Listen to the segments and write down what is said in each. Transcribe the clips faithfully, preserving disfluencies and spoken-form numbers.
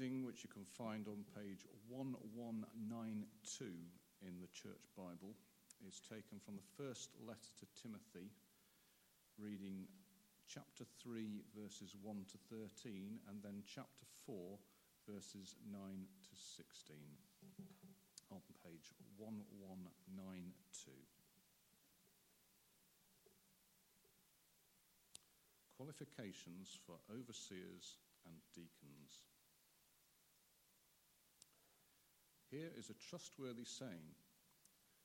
reading, which you can find on page eleven ninety-two in the Church Bible, is taken from the first letter to Timothy, reading chapter three, verses one to thirteen, and then chapter four, verses nine to sixteen, on page eleven ninety-two. Qualifications for overseers and deacons. Here is a trustworthy saying: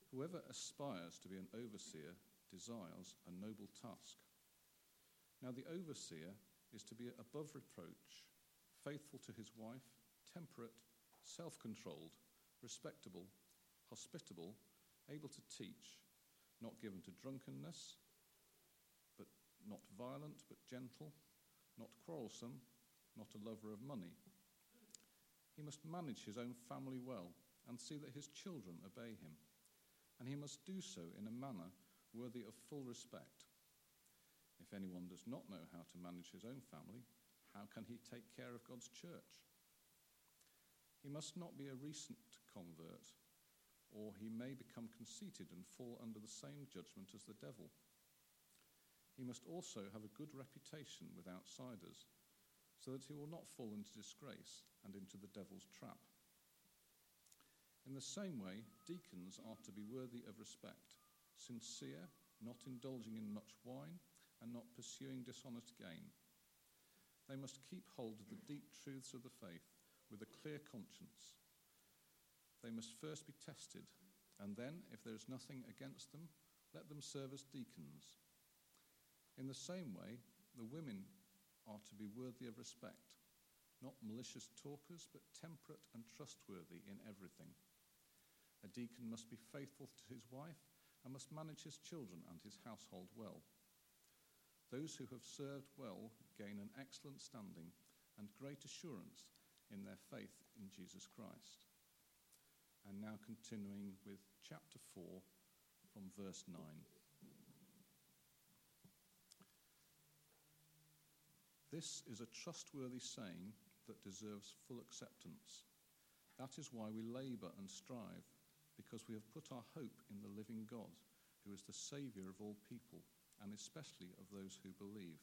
whoever aspires to be an overseer desires a noble task. Now the overseer is to be above reproach, faithful to his wife, temperate, self-controlled, respectable, hospitable, able to teach, not given to drunkenness, but not violent but gentle, not quarrelsome, not a lover of money. He must manage his own family well and see that his children obey him, and he must do so in a manner worthy of full respect. If anyone does not know how to manage his own family, how can he take care of God's church? He must not be a recent convert, or he may become conceited and fall under the same judgment as the devil. He must also have a good reputation with outsiders, so that he will not fall into disgrace and into the devil's trap. In the same way, deacons are to be worthy of respect, sincere, not indulging in much wine, and not pursuing dishonest gain. They must keep hold of the deep truths of the faith with a clear conscience. They must first be tested, and then, if there is nothing against them, let them serve as deacons. In the same way, the women are to be worthy of respect, not malicious talkers, but temperate and trustworthy in everything. A deacon must be faithful to his wife and must manage his children and his household well. Those who have served well gain an excellent standing and great assurance in their faith in Jesus Christ. And now continuing with chapter four from verse nine. This is a trustworthy saying that deserves full acceptance. That is why we labour and strive, because we have put our hope in the living God, who is the Saviour of all people, and especially of those who believe.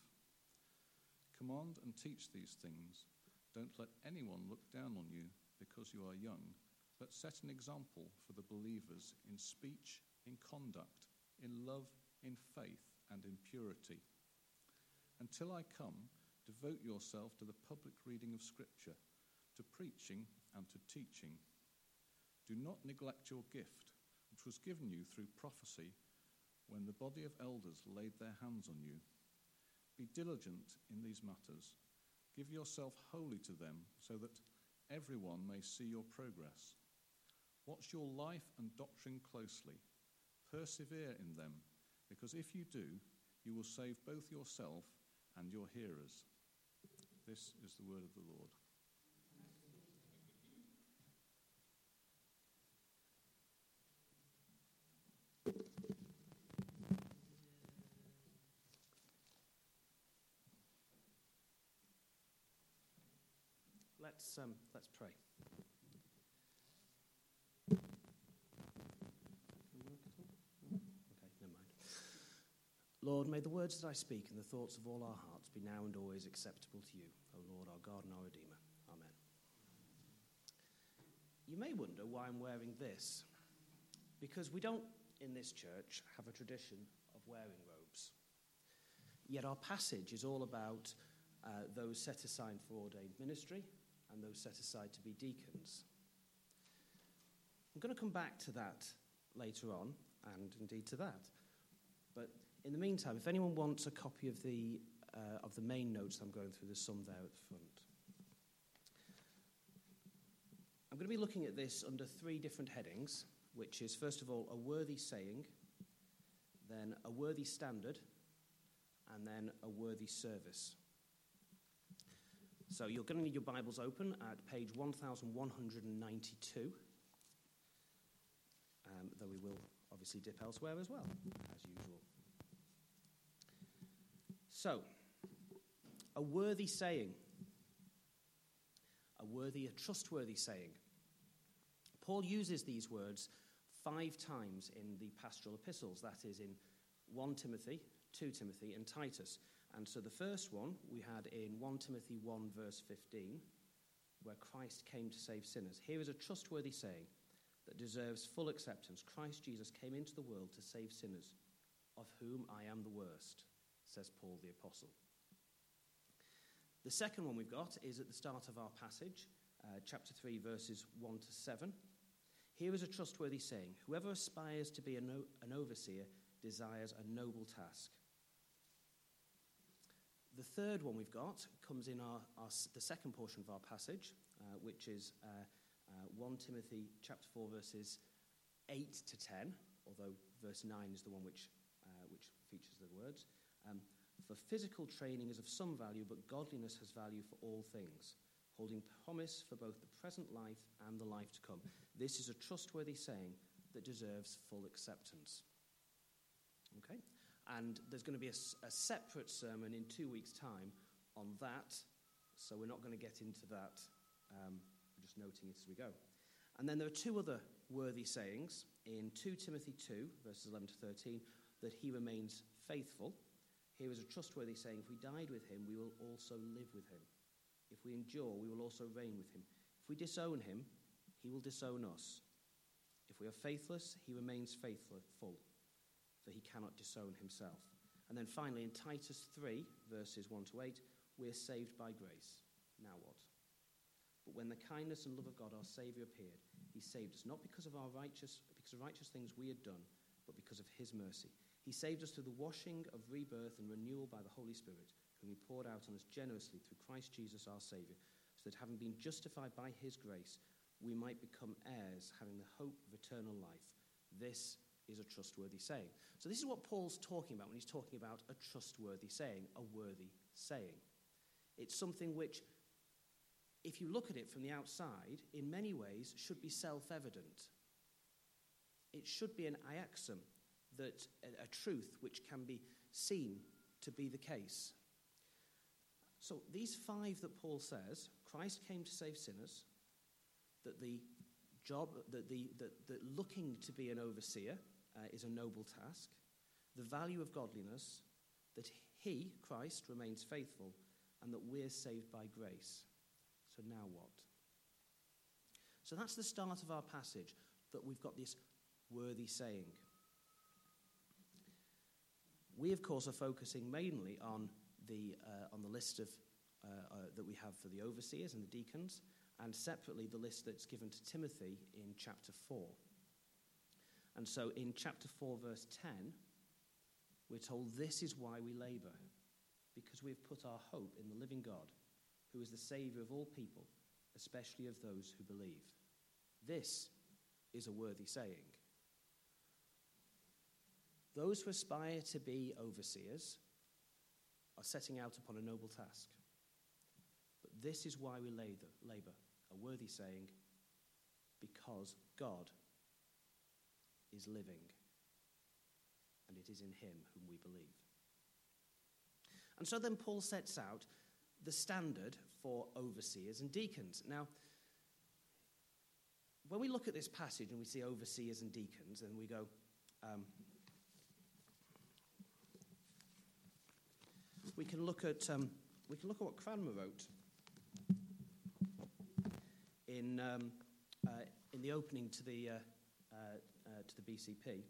Command and teach these things. Don't let anyone look down on you because you are young, but set an example for the believers in speech, in conduct, in love, in faith, and in purity. Until I come, devote yourself to the public reading of Scripture, to preaching and to teaching. Do not neglect your gift, which was given you through prophecy when the body of elders laid their hands on you. Be diligent in these matters. Give yourself wholly to them so that everyone may see your progress. Watch your life and doctrine closely. Persevere in them, because if you do, you will save both yourself and your hearers. This is the word of the Lord. Let's um, let's pray. Lord, may the words that I speak and the thoughts of all our hearts be now and always acceptable to you, O Lord, our God and our Redeemer. Amen. You may wonder why I'm wearing this, because we don't, in this church, have a tradition of wearing robes. Yet our passage is all about uh, those set aside for ordained ministry and those set aside to be deacons. I'm going to come back to that later on, and indeed to that, but in the meantime, if anyone wants a copy of the uh, of the main notes I'm going through, there's some there at the front. I'm going to be looking at this under three different headings, which is, first of all, a worthy saying, then a worthy standard, and then a worthy service. So you're going to need your Bibles open at page eleven ninety-two, um, though we will obviously dip elsewhere as well, as usual. So, a worthy saying. A worthy, a trustworthy saying. Paul uses these words five times in the pastoral epistles, that is in First Timothy, Second Timothy, and Titus. And so the first one we had in First Timothy one, verse fifteen, where Christ came to save sinners. Here is a trustworthy saying that deserves full acceptance. Christ Jesus came into the world to save sinners, of whom I am the worst, says Paul the Apostle. The second one we've got is at the start of our passage, uh, chapter three, verses one to seven. Here is a trustworthy saying, whoever aspires to be an, o- an overseer desires a noble task. The third one we've got comes in our, our the second portion of our passage, uh, which is uh, uh, First Timothy chapter four, verses eight to ten, although verse nine is the one which uh, which features the words. Um, For physical training is of some value, but godliness has value for all things, holding promise for both the present life and the life to come. This is a trustworthy saying that deserves full acceptance. Okay? And there's going to be a, a separate sermon in two weeks' time on that, so we're not going to get into that. Um, we're just noting it as we go. And then there are two other worthy sayings in Second Timothy two, verses eleven to thirteen, that he remains faithful. Here is a trustworthy saying, if we died with him, we will also live with him. If we endure, we will also reign with him. If we disown him, he will disown us. If we are faithless, he remains faithful, for he cannot disown himself. And then finally, in Titus three, verses one to eight, we are saved by grace. Now what? But when the kindness and love of God, our Saviour, appeared, he saved us, not because of our righteous, because of righteous things we had done, but because of his mercy. He saved us through the washing of rebirth and renewal by the Holy Spirit, whom he poured out on us generously through Christ Jesus our Saviour, so that having been justified by his grace, we might become heirs, having the hope of eternal life. This is a trustworthy saying. So this is what Paul's talking about when he's talking about a trustworthy saying, a worthy saying. It's something which, if you look at it from the outside, in many ways should be self-evident. It should be an iaxum, that a truth which can be seen to be the case. So these five that Paul says, Christ came to save sinners, that the job, that the that, that looking to be an overseer uh, is a noble task, the value of godliness, that he, Christ, remains faithful, and that we're saved by grace. So now what? So that's the start of our passage, that we've got this worthy saying. We, of course, are focusing mainly on the uh, on the list of uh, uh, that we have for the overseers and the deacons, and separately the list that's given to Timothy in chapter four. And so in chapter four, verse ten, we're told, this is why we labour, because we have put our hope in the living God, who is the Saviour of all people, especially of those who believe. This is a worthy saying. Those who aspire to be overseers are setting out upon a noble task. But this is why we labour, a worthy saying, because God is living, and it is in him whom we believe. And so then Paul sets out the standard for overseers and deacons. Now, when we look at this passage and we see overseers and deacons, and we go... Um, We can look at um, we can look at what Cranmer wrote in um, uh, in the opening to the uh, uh, uh, to the B C P.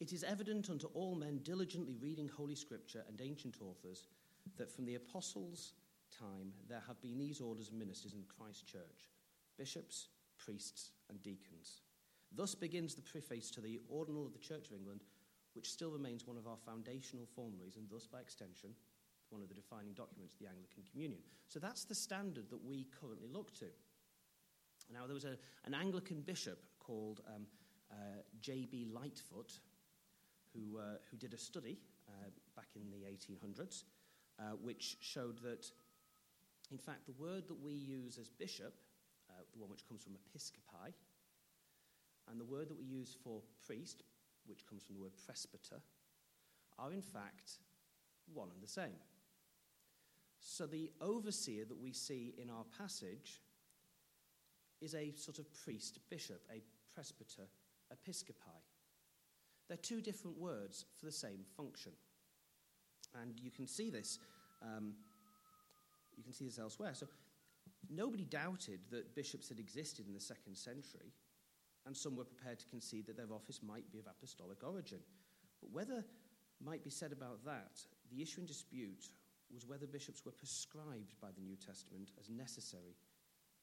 It is evident unto all men diligently reading Holy Scripture and ancient authors that from the apostles' time there have been these orders of ministers in Christ's church, bishops, priests, and deacons. Thus begins the preface to the Ordinal of the Church of England, which still remains one of our foundational formularies and thus, by extension, one of the defining documents of the Anglican Communion. So that's the standard that we currently look to. Now, there was a, an Anglican bishop called um, uh, J B Lightfoot who, uh, who did a study uh, back in the eighteen hundreds, uh, which showed that, in fact, the word that we use as bishop, uh, the one which comes from episcopi, and the word that we use for priest, which comes from the word presbyter, are in fact one and the same. So the overseer that we see in our passage is a sort of priest, bishop, a presbyter, episcopi. They're two different words for the same function. And you can see this, um, you can see this elsewhere. So nobody doubted that bishops had existed in the second century, and some were prepared to concede that their office might be of apostolic origin. But whether might be said about that, the issue in dispute was whether bishops were prescribed by the New Testament as necessary,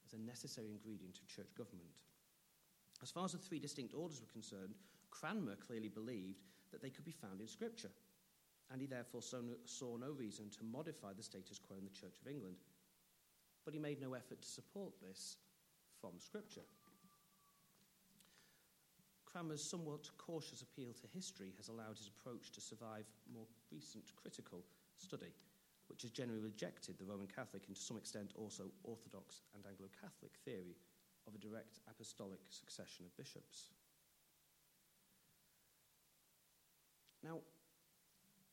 as a necessary ingredient of church government. As far as the three distinct orders were concerned, Cranmer clearly believed that they could be found in Scripture, and he therefore saw no reason to modify the status quo in the Church of England. But he made no effort to support this from Scripture. Cranmer's somewhat cautious appeal to history has allowed his approach to survive more recent critical study, which has generally rejected the Roman Catholic and to some extent also Orthodox and Anglo-Catholic theory of a direct apostolic succession of bishops. Now,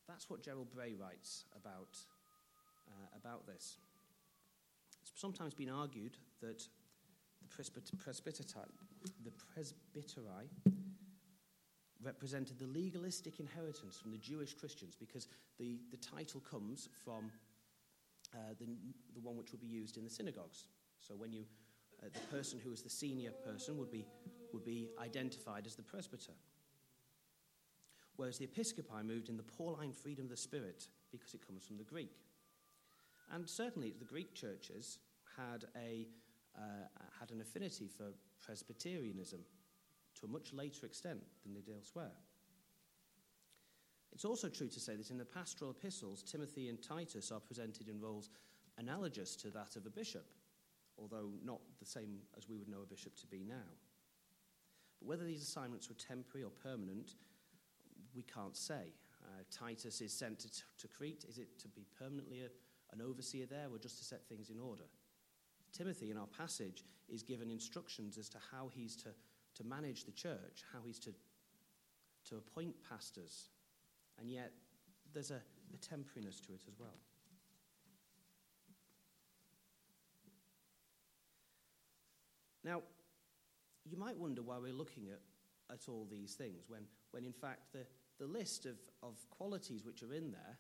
that's what Gerald Bray writes about, uh, about this. It's sometimes been argued that the presbyteri, the presbyteri represented the legalistic inheritance from the Jewish Christians because the, the title comes from uh, the, the one which would be used in the synagogues. So when you, uh, the person who is the senior person would be, would be identified as the presbyter. Whereas the episcopi moved in the Pauline freedom of the Spirit because it comes from the Greek. And certainly the Greek churches had a uh, had an affinity for Presbyterianism to a much later extent than they did elsewhere. It's also true to say that in the pastoral epistles, Timothy and Titus are presented in roles analogous to that of a bishop, although not the same as we would know a bishop to be now. But whether these assignments were temporary or permanent, we can't say. Uh, Titus is sent to, to Crete. Is it to be permanently a, an overseer there, or just to set things in order? Timothy, in our passage, is given instructions as to how he's to, to manage the church, how he's to, to appoint pastors, and yet there's a, a temporariness to it as well. Now, you might wonder why we're looking at, at all these things, when, when in fact the, the list of, of qualities which are in there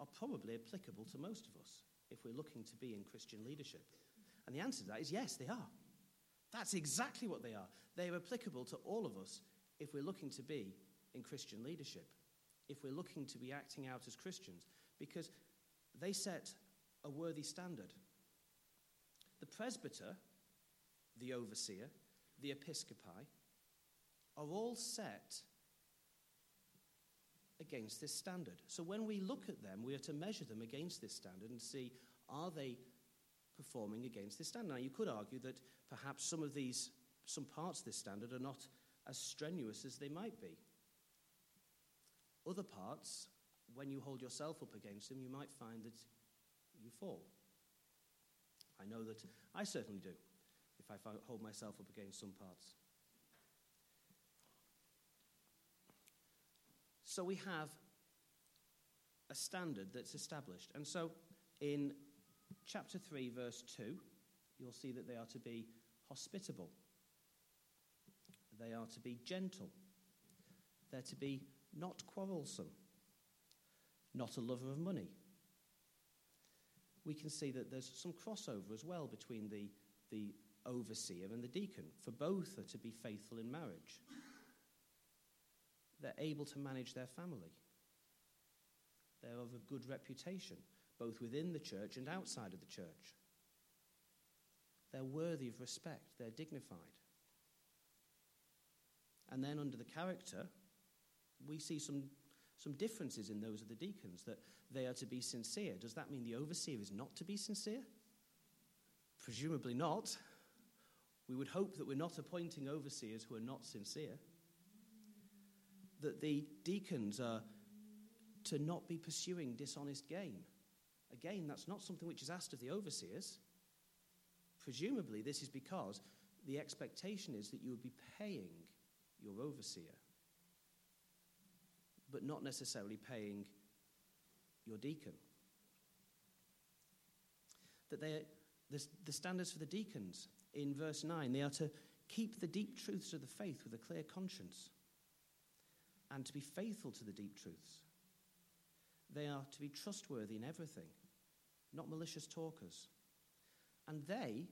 are probably applicable to most of us if we're looking to be in Christian leadership. And the answer to that is yes, they are. That's exactly what they are. They are applicable to all of us if we're looking to be in Christian leadership, if we're looking to be acting out as Christians, because they set a worthy standard. The presbyter, the overseer, the episcopi are all set against this standard. So when we look at them, we are to measure them against this standard and see, are they performing against this standard? Now, you could argue that perhaps some of these, some parts of this standard are not as strenuous as they might be. Other parts, when you hold yourself up against them, you might find that you fall. I know that I certainly do, if I hold myself up against some parts. So we have a standard that's established. And so in chapter three, verse two, you'll see that they are to be hospitable. They are to be gentle. They're to be not quarrelsome, not a lover of money. We can see that there's some crossover as well between the, the overseer and the deacon, for both are to be faithful in marriage. They're able to manage their family. They're of a good reputation, both within the church and outside of the church. They're worthy of respect. They're dignified. And then under the character, we see some, some differences in those of the deacons, that they are to be sincere. Does that mean the overseer is not to be sincere? Presumably not. We would hope that we're not appointing overseers who are not sincere. That the deacons are to not be pursuing dishonest gain. Again, that's not something which is asked of the overseers. Presumably, this is because the expectation is that you would be paying your overseer, but not necessarily paying your deacon. that they the, the standards for the deacons in verse nine, they are to keep the deep truths of the faith with a clear conscience and to be faithful to the deep truths. They are to be trustworthy in everything, not malicious talkers. And they,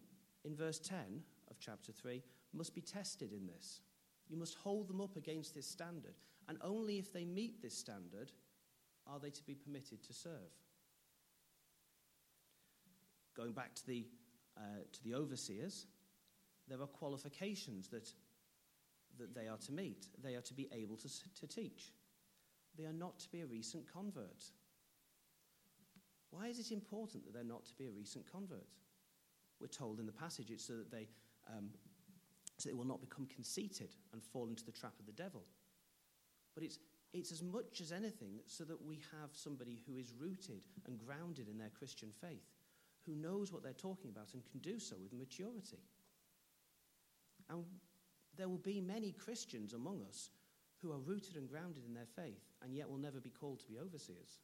in verse ten of chapter three, must be tested in this. You must hold them up against this standard. And only if they meet this standard are they to be permitted to serve. Going back to the uh, to the overseers, there are qualifications that that they are to meet. They are to be able to to teach. They are not to be a recent convert. Why is it important that they're not to be a recent convert? We're told in the passage it's so that they um, so they will not become conceited and fall into the trap of the devil. But it's it's as much as anything so that we have somebody who is rooted and grounded in their Christian faith, who knows what they're talking about and can do so with maturity. And there will be many Christians among us who are rooted and grounded in their faith and yet will never be called to be overseers.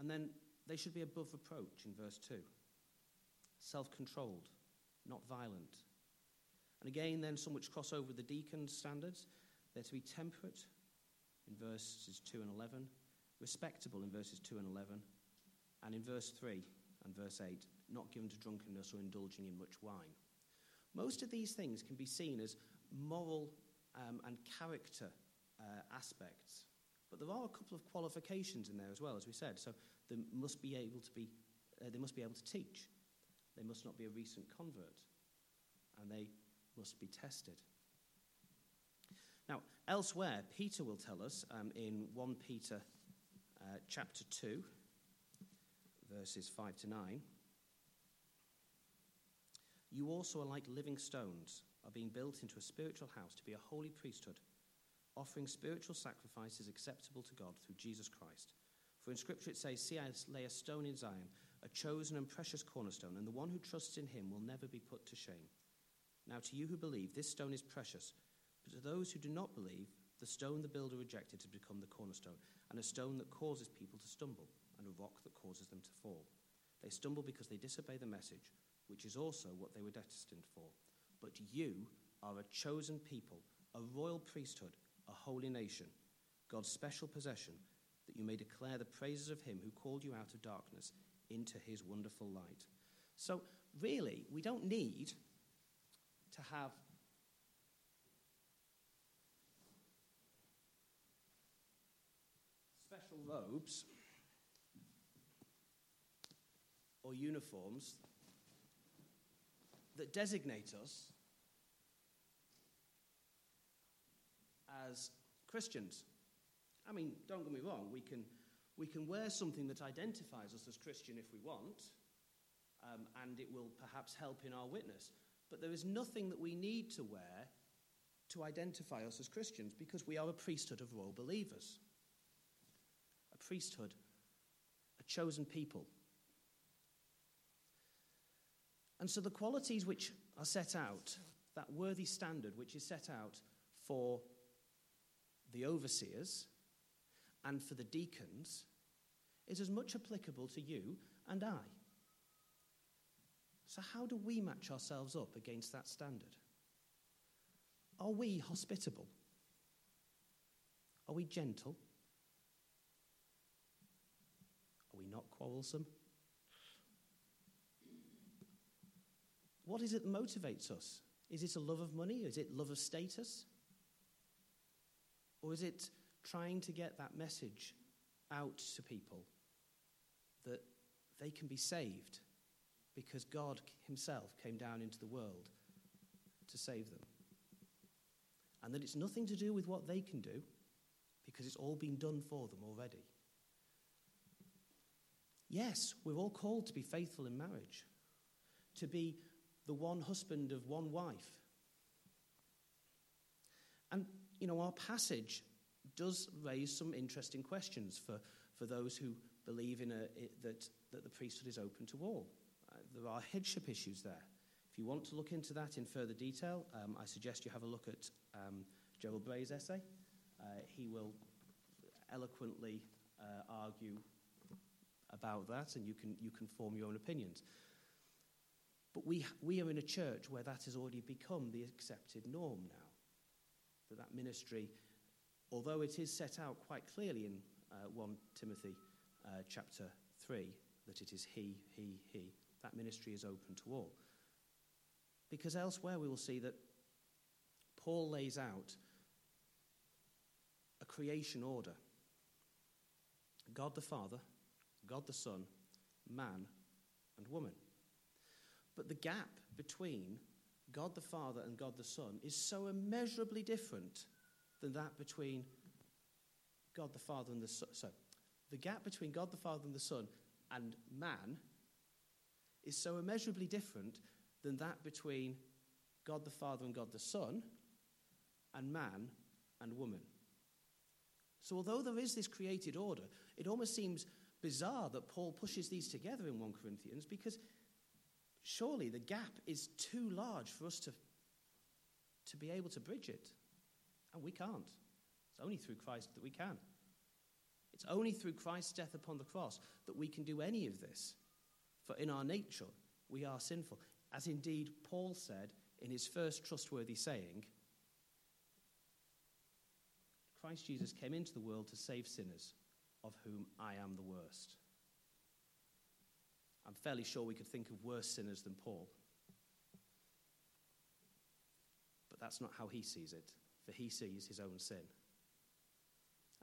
And then they should be above reproach in verse two. Self-controlled, not violent. And again, then, some which cross over the deacon's standards, they're to be temperate in verses two and eleven, respectable in verses two and eleven, and in verse three and verse eight, not given to drunkenness or indulging in much wine. Most of these things can be seen as moral um, and character uh, aspects, but there are a couple of qualifications in there as well, as we said. So they must be able to be, uh, they must be able to teach. They must not be a recent convert, and they must be tested. Now, elsewhere, Peter will tell us um, in First Peter uh, chapter two, verses five to nine, you also are like living stones, are being built into a spiritual house to be a holy priesthood, offering spiritual sacrifices acceptable to God through Jesus Christ. For in Scripture it says, see, I lay a stone in Zion, a chosen and precious cornerstone, and the one who trusts in him will never be put to shame. Now to you who believe, this stone is precious, but to those who do not believe, the stone the builder rejected has become the cornerstone, and a stone that causes people to stumble, and a rock that causes them to fall. They stumble because they disobey the message, which is also what they were destined for. But you are a chosen people, a royal priesthood, a holy nation, God's special possession, that you may declare the praises of him who called you out of darkness into his wonderful light. So really, we don't need to have special robes or uniforms that designate us as Christians. I mean, don't get me wrong, we can we can wear something that identifies us as Christian if we want, um, and it will perhaps help in our witness. But there is nothing that we need to wear to identify us as Christians, because we are a priesthood of royal believers. A priesthood, a chosen people. And so the qualities which are set out, that worthy standard which is set out for the overseers and for the deacons, is as much applicable to you and I. So how do we match ourselves up against that standard? Are we hospitable? Are we gentle? Are we not quarrelsome? What is it that motivates us? Is it a love of money? Is it love of status? Or is it trying to get that message out to people that they can be saved because God himself came down into the world to save them? And that it's nothing to do with what they can do, because it's all been done for them already. Yes, we're all called to be faithful in marriage, to be the one husband of one wife. And, you know, our passage does raise some interesting questions for, for those who believe in a, it, that, that the priesthood is open to all. Uh, there are headship issues there. If you want to look into that in further detail, um, I suggest you have a look at um, Gerald Bray's essay. Uh, he will eloquently uh, argue about that, and you can you can form your own opinions. But we we are in a church where that has already become the accepted norm now. That that ministry, although it is set out quite clearly in uh, First Timothy uh, chapter three, that it is he, he, he, that ministry is open to all. Because elsewhere we will see that Paul lays out a creation order. God the Father, God the Son, man and woman. But the gap between God the Father and God the Son is so immeasurably different than that between God the Father and the Son. So the gap between God the Father and the Son and man is so immeasurably different than that between God the Father and God the Son and man and woman. So although there is this created order, it almost seems bizarre that Paul pushes these together in First Corinthians, because surely the gap is too large for us to, to be able to bridge it. And we can't. It's only through Christ that we can. It's only through Christ's death upon the cross that we can do any of this. For in our nature, we are sinful. As indeed Paul said in his first trustworthy saying, Christ Jesus came into the world to save sinners, of whom I am the worst. I'm fairly sure we could think of worse sinners than Paul. But that's not how he sees it, for he sees his own sin.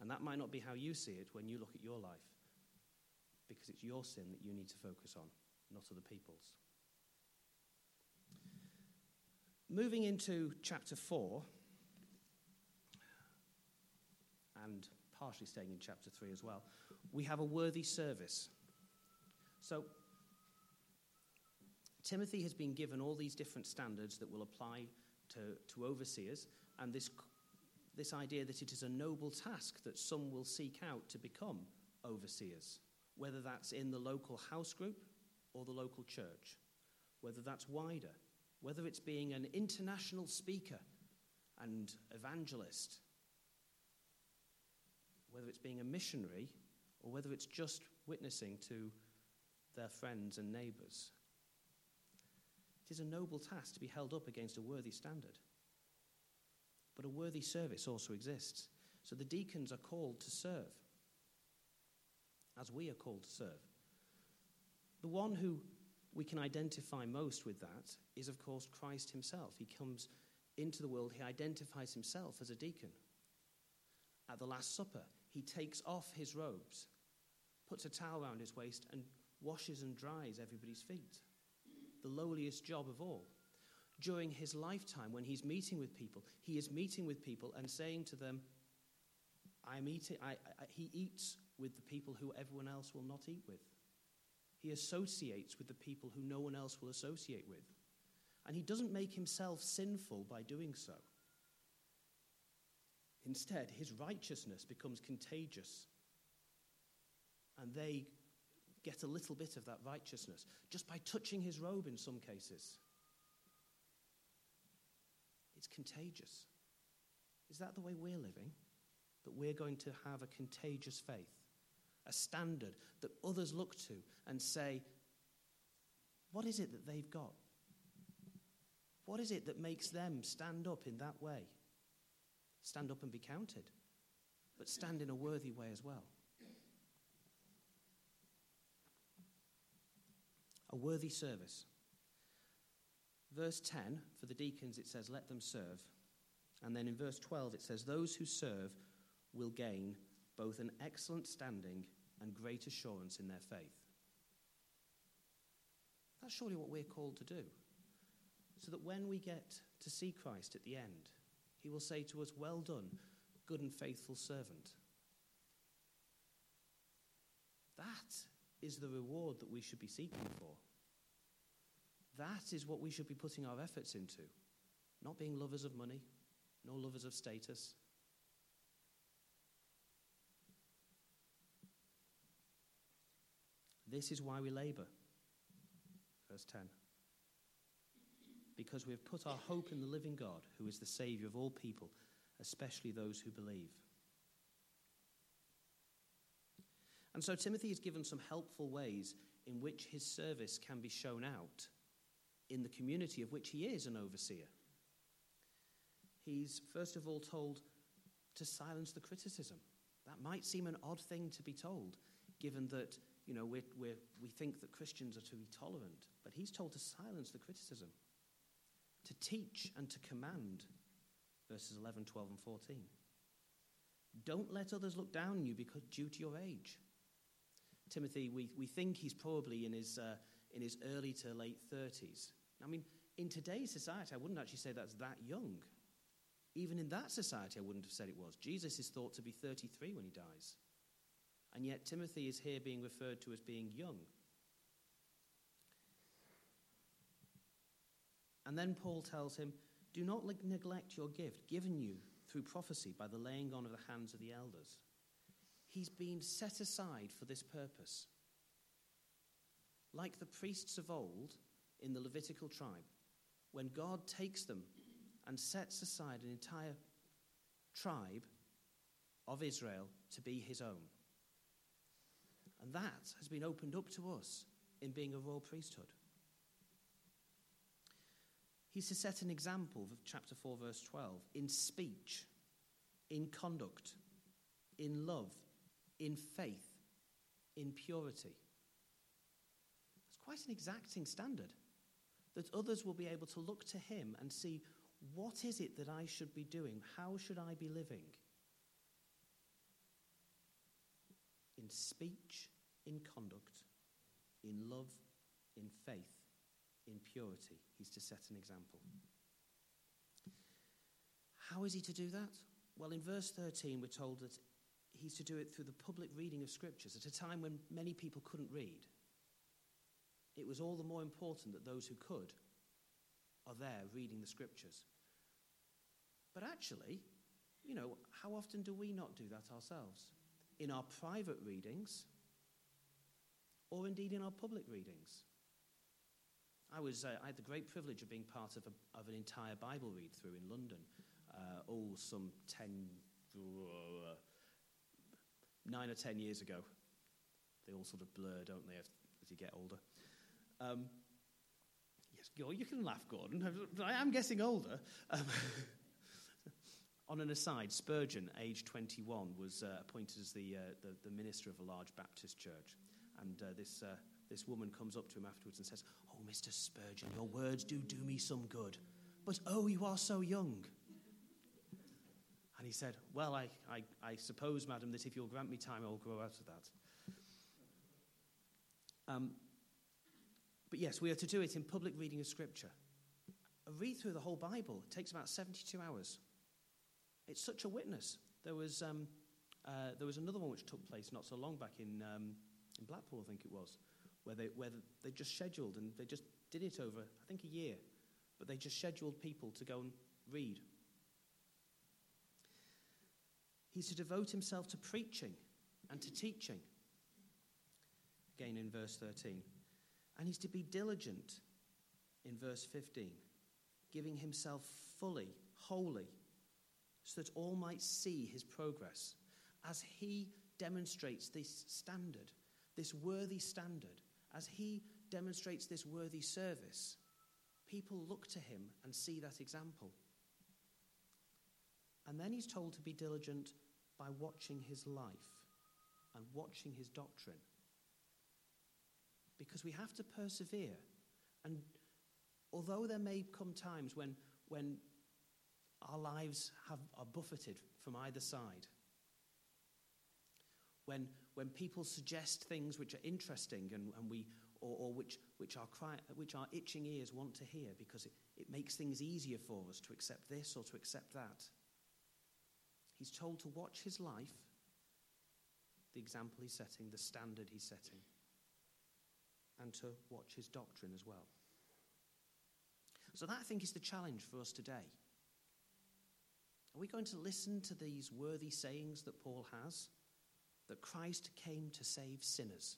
And that might not be how you see it when you look at your life, because it's your sin that you need to focus on, not other people's. Moving into chapter four, and partially staying in chapter three as well, we have a worthy service. So, Timothy has been given all these different standards that will apply to, to overseers, and this, this idea that it is a noble task that some will seek out to become overseers, whether that's in the local house group or the local church, whether that's wider, whether it's being an international speaker and evangelist, whether it's being a missionary, or whether it's just witnessing to their friends and neighbours. It is a noble task to be held up against a worthy standard. But a worthy service also exists. So the deacons are called to serve, as we are called to serve. The one who we can identify most with that is, of course, Christ himself. He comes into the world, he identifies himself as a deacon. At the Last Supper, he takes off his robes, puts a towel round his waist, and washes and dries everybody's feet. The lowliest job of all. During his lifetime, when he's meeting with people, he is meeting with people and saying to them, I'm eating, I, I, he eats with the people who everyone else will not eat with. He associates with the people who no one else will associate with. And he doesn't make himself sinful by doing so. Instead, his righteousness becomes contagious. And they get a little bit of that righteousness, just by touching his robe in some cases. It's contagious. Is that the way we're living? That we're going to have a contagious faith, a standard that others look to and say, what is it that they've got? What is it that makes them stand up in that way? Stand up and be counted, but stand in a worthy way as well. A worthy service. Verse ten, for the deacons, it says, let them serve. And then in verse twelve, it says, those who serve will gain both an excellent standing and great assurance in their faith. That's surely what we're called to do. So that when we get to see Christ at the end, he will say to us, well done, good and faithful servant. That is the reward that we should be seeking for. That is what we should be putting our efforts into. Not being lovers of money, nor lovers of status. This is why we labour. Verse ten. Because we have put our hope in the living God, who is the Saviour of all people, especially those who believe. And so Timothy is given some helpful ways in which his service can be shown out in the community of which he is an overseer. He's, first of all, told to silence the criticism. That might seem an odd thing to be told, given that, you know, we're, we're, we think that Christians are to be tolerant. But he's told to silence the criticism, to teach and to command, verses eleven, twelve, and fourteen. Don't let others look down on you because due to your age. Timothy, we, we think he's probably in his uh, in his early to late thirties. I mean, in today's society, I wouldn't actually say that's that young. Even in that society, I wouldn't have said it was. Jesus is thought to be thirty-three when he dies. And yet Timothy is here being referred to as being young. And then Paul tells him, do not neglect your gift given you through prophecy by the laying on of the hands of the elders. He's been set aside for this purpose. Like the priests of old in the Levitical tribe, when God takes them and sets aside an entire tribe of Israel to be his own. And that has been opened up to us in being a royal priesthood. He's to set an example, chapter four, verse twelve, in speech, in conduct, in love, in faith, in purity. It's quite an exacting standard that others will be able to look to him and see, what is it that I should be doing? How should I be living? In speech, in conduct, in love, in faith, in purity. He's to set an example. How is he to do that? Well, in verse thirteen, we're told that he's to do it through the public reading of scriptures at a time when many people couldn't read. It was all the more important that those who could are there reading the scriptures. But actually, you know, how often do we not do that ourselves? In our private readings, or indeed in our public readings. I was uh, I had the great privilege of being part of, a, of an entire Bible read through in London, uh, all some ten, uh, nine or ten years ago. They all sort of blur, don't they, as you get older? Um, yes, you can laugh, Gordon. I am getting older. Um, on an aside, Spurgeon, age twenty-one, was uh, appointed as the, uh, the the minister of a large Baptist church, and uh, this. Uh, This woman comes up to him afterwards and says, "Oh, Mister Spurgeon, your words do do me some good, but oh, you are so young." And he said, "Well, I, I, I suppose, madam, that if you'll grant me time, I'll grow out of that." Um, but yes, we are to do it in public reading of Scripture. A read through the whole Bible, it takes about seventy-two hours. It's such a witness. There was um, uh, there was another one which took place not so long back in um, in Blackpool, I think it was. Where they where they just scheduled, and they just did it over, I think, a year. But they just scheduled people to go and read. He's to devote himself to preaching and to teaching. Again in verse thirteen. And he's to be diligent in verse fifteen, giving himself fully, wholly, so that all might see his progress as he demonstrates this standard, this worthy standard. As he demonstrates this worthy service, people look to him and see that example. And then he's told to be diligent by watching his life and watching his doctrine. Because we have to persevere. And although there may come times when, when our lives have, are buffeted from either side, when when people suggest things which are interesting and, and we or, or which which our cry, which our itching ears want to hear because it, it makes things easier for us to accept this or to accept that. He's told to watch his life, the example he's setting, the standard he's setting, and to watch his doctrine as well. So that, I think, is the challenge for us today. Are we going to listen to these worthy sayings that Paul has? That Christ came to save sinners,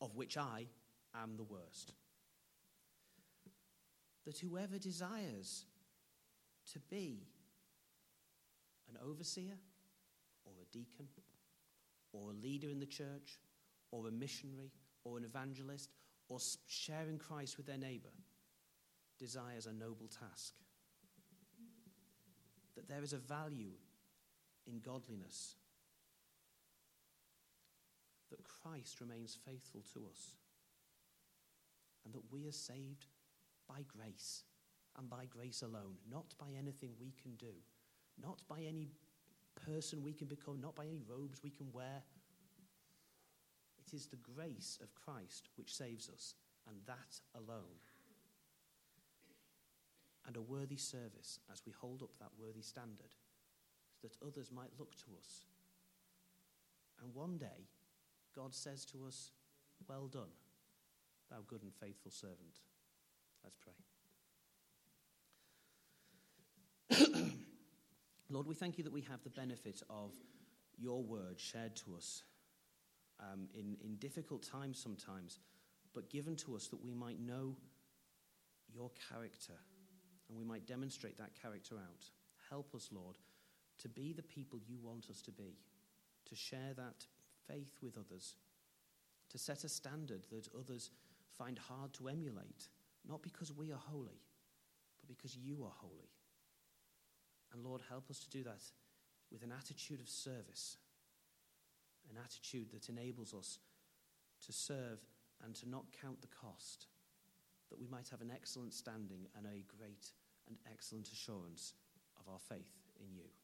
of which I am the worst. That whoever desires to be an overseer or a deacon or a leader in the church or a missionary or an evangelist or sharing Christ with their neighbour desires a noble task. That there is a value in godliness. That Christ remains faithful to us. And that we are saved by grace and by grace alone, not by anything we can do, not by any person we can become, not by any robes we can wear. It is the grace of Christ which saves us, and that alone. And a worthy service as we hold up that worthy standard, so that others might look to us. And one day, God says to us, "Well done, thou good and faithful servant." Let's pray. Lord, we thank you that we have the benefit of your word shared to us um, in, in difficult times sometimes, but given to us that we might know your character and we might demonstrate that character out. Help us, Lord, to be the people you want us to be, to share that faith with others, to set a standard that others find hard to emulate, not because we are holy, but because you are holy. And Lord, help us to do that with an attitude of service, an attitude that enables us to serve and to not count the cost, that we might have an excellent standing and a great and excellent assurance of our faith in you.